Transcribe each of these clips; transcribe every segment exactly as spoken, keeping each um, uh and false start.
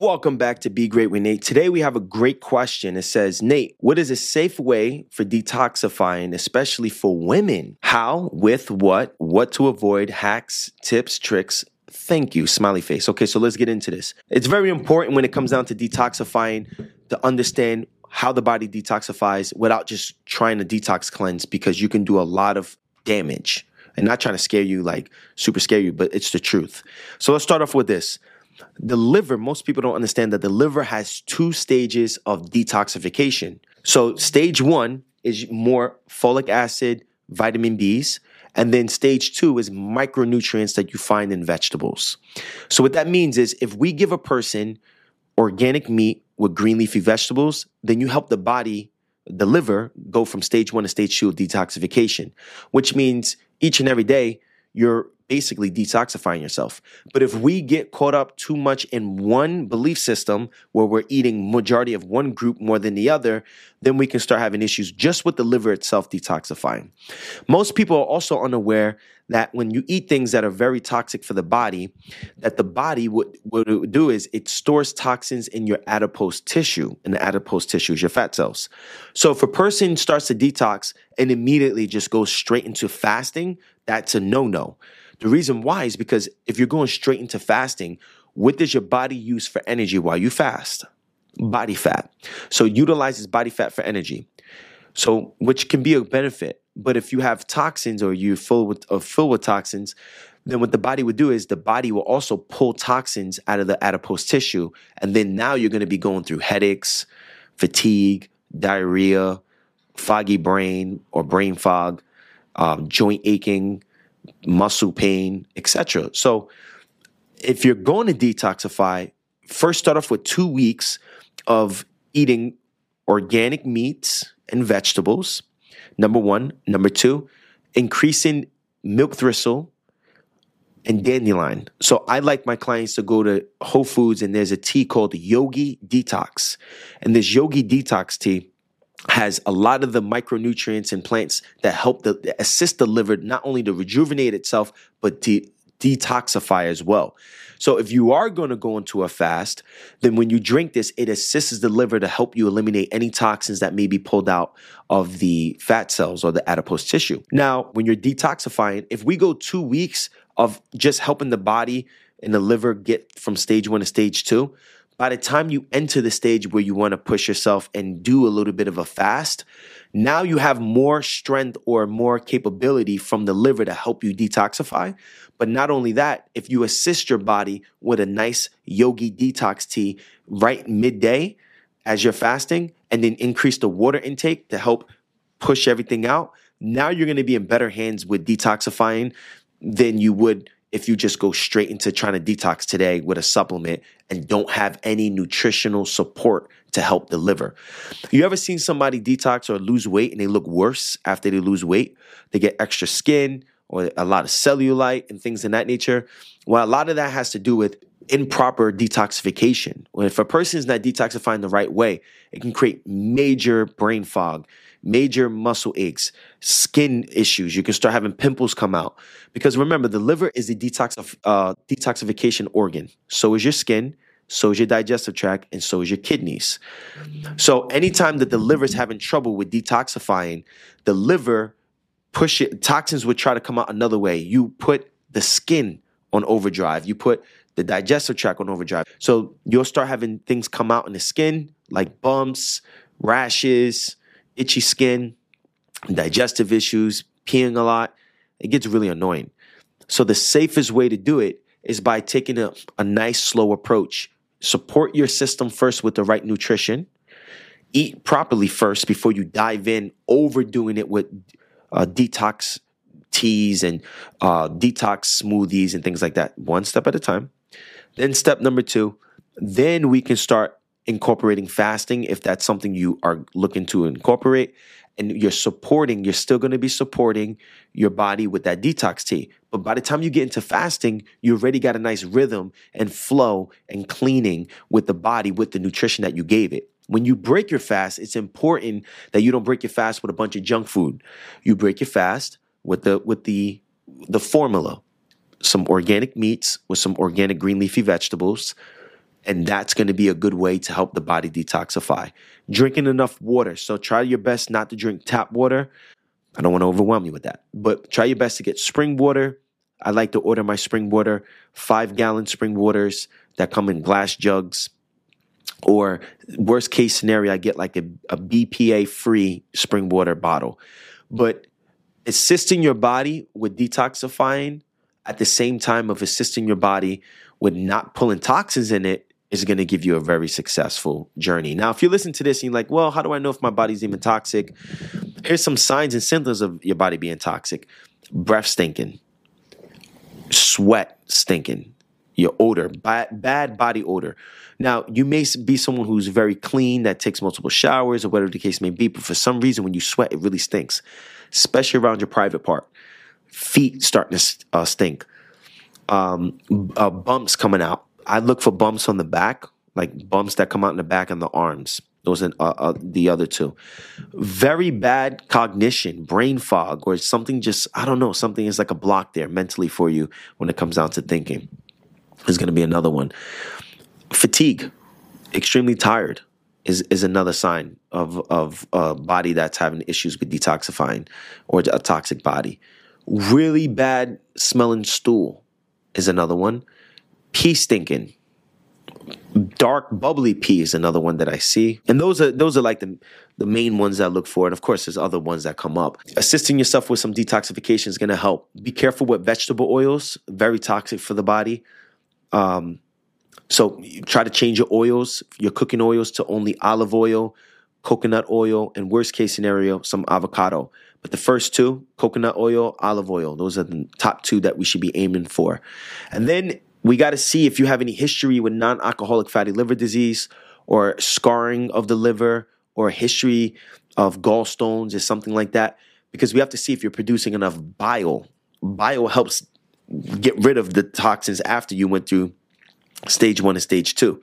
Welcome back to Be Great with Nate. Today we have a great question. It says, Nate, what is a safe way for detoxifying, especially for women? How, with what, what to avoid, hacks, tips, tricks. Thank you, smiley face. Okay, so let's get into this. It's very important when it comes down to detoxifying to understand how the body detoxifies without just trying to detox cleanse, because you can do a lot of damage. And not trying to scare you, like super scare you, but it's the truth. So let's start off with this. The liver, most people don't understand that the liver has two stages of detoxification. So stage one is more folic acid, vitamin B's, and then stage two is micronutrients that you find in vegetables. So what that means is if we give a person organic meat with green leafy vegetables, then you help the body, the liver, go from stage one to stage two of detoxification, which means each and every day, you're basically detoxifying yourself. But if we get caught up too much in one belief system where we're eating majority of one group more than the other, then we can start having issues just with the liver itself detoxifying. Most people are also unaware that when you eat things that are very toxic for the body, that the body, what, what it would do is it stores toxins in your adipose tissue, and the adipose tissue is your fat cells. So if a person starts to detox and immediately just goes straight into fasting, that's a no-no. The reason why is because if you're going straight into fasting, what does your body use for energy while you fast? Body fat. So it utilizes body fat for energy, so which can be a benefit. But if you have toxins or you're full with, or filled with toxins, then what the body would do is the body will also pull toxins out of the adipose tissue. And then now you're going to be going through headaches, fatigue, diarrhea, foggy brain or brain fog, um, joint aching, muscle pain, et cetera. So if you're going to detoxify, first start off with two weeks of eating organic meats and vegetables, number one. Number two, increasing milk thistle and dandelion. So I like my clients to go to Whole Foods, and there's a tea called Yogi Detox. And this Yogi Detox tea has a lot of the micronutrients and plants that help the, assist the liver not only to rejuvenate itself, but to detoxify as well. So if you are going to go into a fast, then when you drink this, it assists the liver to help you eliminate any toxins that may be pulled out of the fat cells or the adipose tissue. Now, when you're detoxifying, if we go two weeks of just helping the body and the liver get from stage one to stage two, by the time you enter the stage where you want to push yourself and do a little bit of a fast, now you have more strength or more capability from the liver to help you detoxify. But not only that, if you assist your body with a nice Yogi Detox tea right midday as you're fasting, and then increase the water intake to help push everything out, now you're going to be in better hands with detoxifying than you would if you just go straight into trying to detox today with a supplement and don't have any nutritional support to help the liver. You ever seen somebody detox or lose weight and they look worse after they lose weight? They get extra skin or a lot of cellulite and things in that nature. Well, a lot of that has to do with improper detoxification. Well, if a person is not detoxifying the right way, it can create major brain fog, major muscle aches, skin issues. You can start having pimples come out. Because remember, the liver is the detoxif- uh, detoxification organ. So is your skin, so is your digestive tract, and so is your kidneys. So anytime that the liver is having trouble with detoxifying, the liver push it, toxins would try to come out another way. You put the skin on overdrive. You put the digestive tract on overdrive. So you'll start having things come out in the skin, like bumps, rashes, itchy skin, digestive issues, peeing a lot. It gets really annoying. So the safest way to do it is by taking a, a nice slow approach. Support your system first with the right nutrition. Eat properly first before you dive in, overdoing it with uh, detox teas and uh, detox smoothies and things like that. One step at a time. Then step number two, then we can start incorporating fasting if that's something you are looking to incorporate, and you're supporting, you're still going to be supporting your body with that detox tea. But by the time you get into fasting, you already got a nice rhythm and flow and cleaning with the body with the nutrition that you gave it. When you break your fast, it's important that you don't break your fast with a bunch of junk food. You break your fast with the with the the formula. Some organic meats with some organic green leafy vegetables, And that's going to be a good way to help the body detoxify. Drinking enough water. So try your best not to drink tap water. I don't want to overwhelm you with that. But try your best to get spring water. I like to order my spring water, five-gallon spring waters that come in glass jugs. Or worst case scenario, I get like a, a B P A-free spring water bottle. But assisting your body with detoxifying at the same time of assisting your body with not pulling toxins in it is going to give you a very successful journey. Now, if you listen to this and you're like, well, how do I know if my body's even toxic? Here's some signs and symptoms of your body being toxic. Breath stinking, sweat stinking, your odor, bad, bad body odor. Now, you may be someone who's very clean, that takes multiple showers or whatever the case may be, but for some reason when you sweat, it really stinks, especially around your private part. Feet starting to uh, stink. Um, uh, bumps coming out. I look for bumps on the back, like bumps that come out in the back and the arms. Those are uh, uh, the other two. Very bad cognition, brain fog, or something just, I don't know, something is like a block there mentally for you when it comes down to thinking. There's going to be another one. Fatigue, extremely tired is, is another sign of, of a body that's having issues with detoxifying or a toxic body. Really bad smelling stool is another one. Pee stinking. Dark bubbly pee is another one that I see. And those are those are like the, the main ones that I look for. And of course, there's other ones that come up. Assisting yourself with some detoxification is going to help. Be careful with vegetable oils. Very toxic for the body. Um, so try to change your oils, your cooking oils to only olive oil, coconut oil, and worst case scenario, some avocado. But the first two, coconut oil, olive oil, those are the top two that we should be aiming for. And then we got to see if you have any history with non-alcoholic fatty liver disease or scarring of the liver or history of gallstones or something like that, because we have to see if you're producing enough bile. Bile helps get rid of the toxins after you went through stage one and stage two.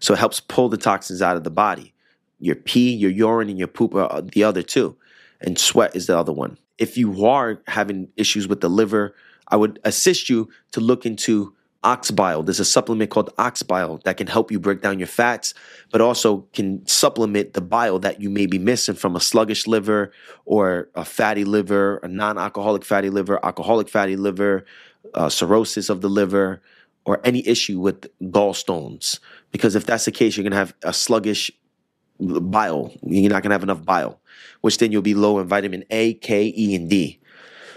So it helps pull the toxins out of the body. Your pee, your urine, and your poop are the other two. And sweat is the other one. If you are having issues with the liver, I would assist you to look into ox bile. There's a supplement called ox bile that can help you break down your fats, but also can supplement the bile that you may be missing from a sluggish liver or a fatty liver, a non-alcoholic fatty liver, alcoholic fatty liver, uh, cirrhosis of the liver, or any issue with gallstones. Because if that's the case, you're going to have a sluggish bile. You're not going to have enough bile, which then you'll be low in vitamin A, K, E, and D.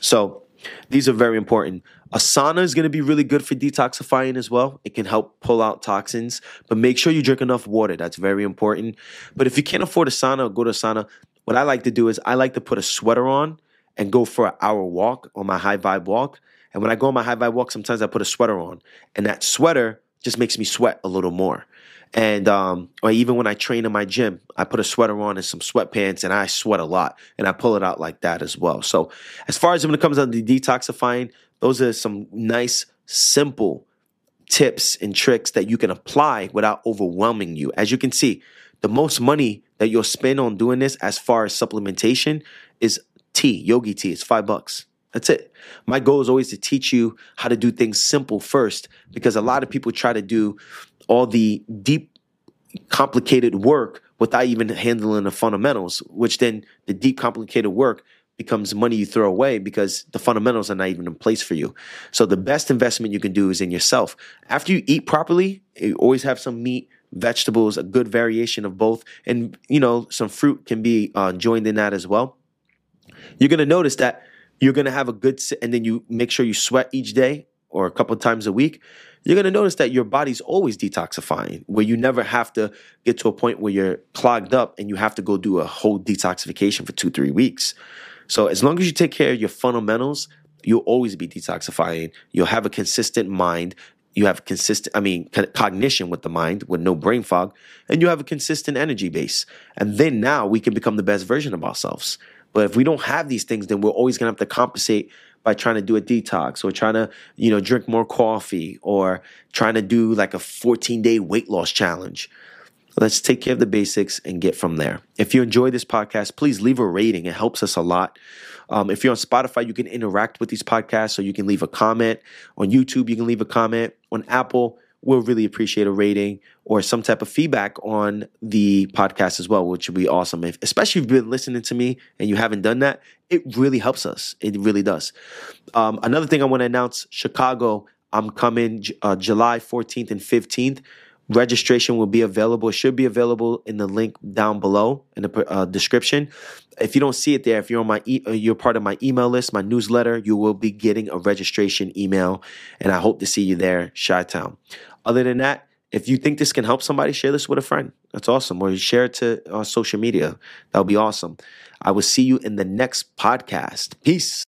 So these are very important. A sauna is going to be really good for detoxifying as well. It can help pull out toxins, but make sure you drink enough water. That's very important. But if you can't afford a sauna or go to a sauna, what I like to do is I like to put a sweater on and go for an hour walk on my high vibe walk. And when I go on my high vibe walk, sometimes I put a sweater on, and that sweater just makes me sweat a little more. And um, or even when I train in my gym, I put a sweater on and some sweatpants, and I sweat a lot, and I pull it out like that as well. So as far as when it comes down to detoxifying, those are some nice, simple tips and tricks that you can apply without overwhelming you. As you can see, the most money that you'll spend on doing this as far as supplementation is tea, yogi tea. It's five bucks. That's it. My goal is always to teach you how to do things simple first, because a lot of people try to do all the deep, complicated work without even handling the fundamentals, which then the deep, complicated work becomes money you throw away because the fundamentals are not even in place for you. So the best investment you can do is in yourself. After you eat properly, you always have some meat, vegetables, a good variation of both, and you know some fruit can be uh, joined in that as well. You're going to notice that you're going to have a good sit, and then you make sure you sweat each day or a couple of times a week. You're going to notice that your body's always detoxifying, where you never have to get to a point where you're clogged up and you have to go do a whole detoxification for two, three weeks. So as long as you take care of your fundamentals, you'll always be detoxifying. You'll have a consistent mind. You have consistent, I mean, cognition with the mind, with no brain fog, and you have a consistent energy base. And then now we can become the best version of ourselves. But if we don't have these things, then we're always going to have to compensate by trying to do a detox or trying to, you know, drink more coffee or trying to do like a fourteen-day weight loss challenge. Let's take care of the basics and get from there. If you enjoy this podcast, please leave a rating. It helps us a lot. Um, if you're on Spotify, you can interact with these podcasts, so you can leave a comment. On YouTube, you can leave a comment. On Apple, we'll really appreciate a rating or some type of feedback on the podcast as well, which would be awesome. If, especially if you've been listening to me and you haven't done that, it really helps us. It really does. Um, another thing I want to announce, Chicago, I'm coming uh, July fourteenth and fifteenth. Registration will be available. It should be available in the link down below in the uh, description. If you don't see it there, if you're on my e- you're part of my email list, my newsletter, you will be getting a registration email, and I hope to see you there, Chi-Town. Other than that, if you think this can help somebody, share this with a friend. That's awesome. Or share it to uh, social media. That would be awesome. I will see you in the next podcast. Peace.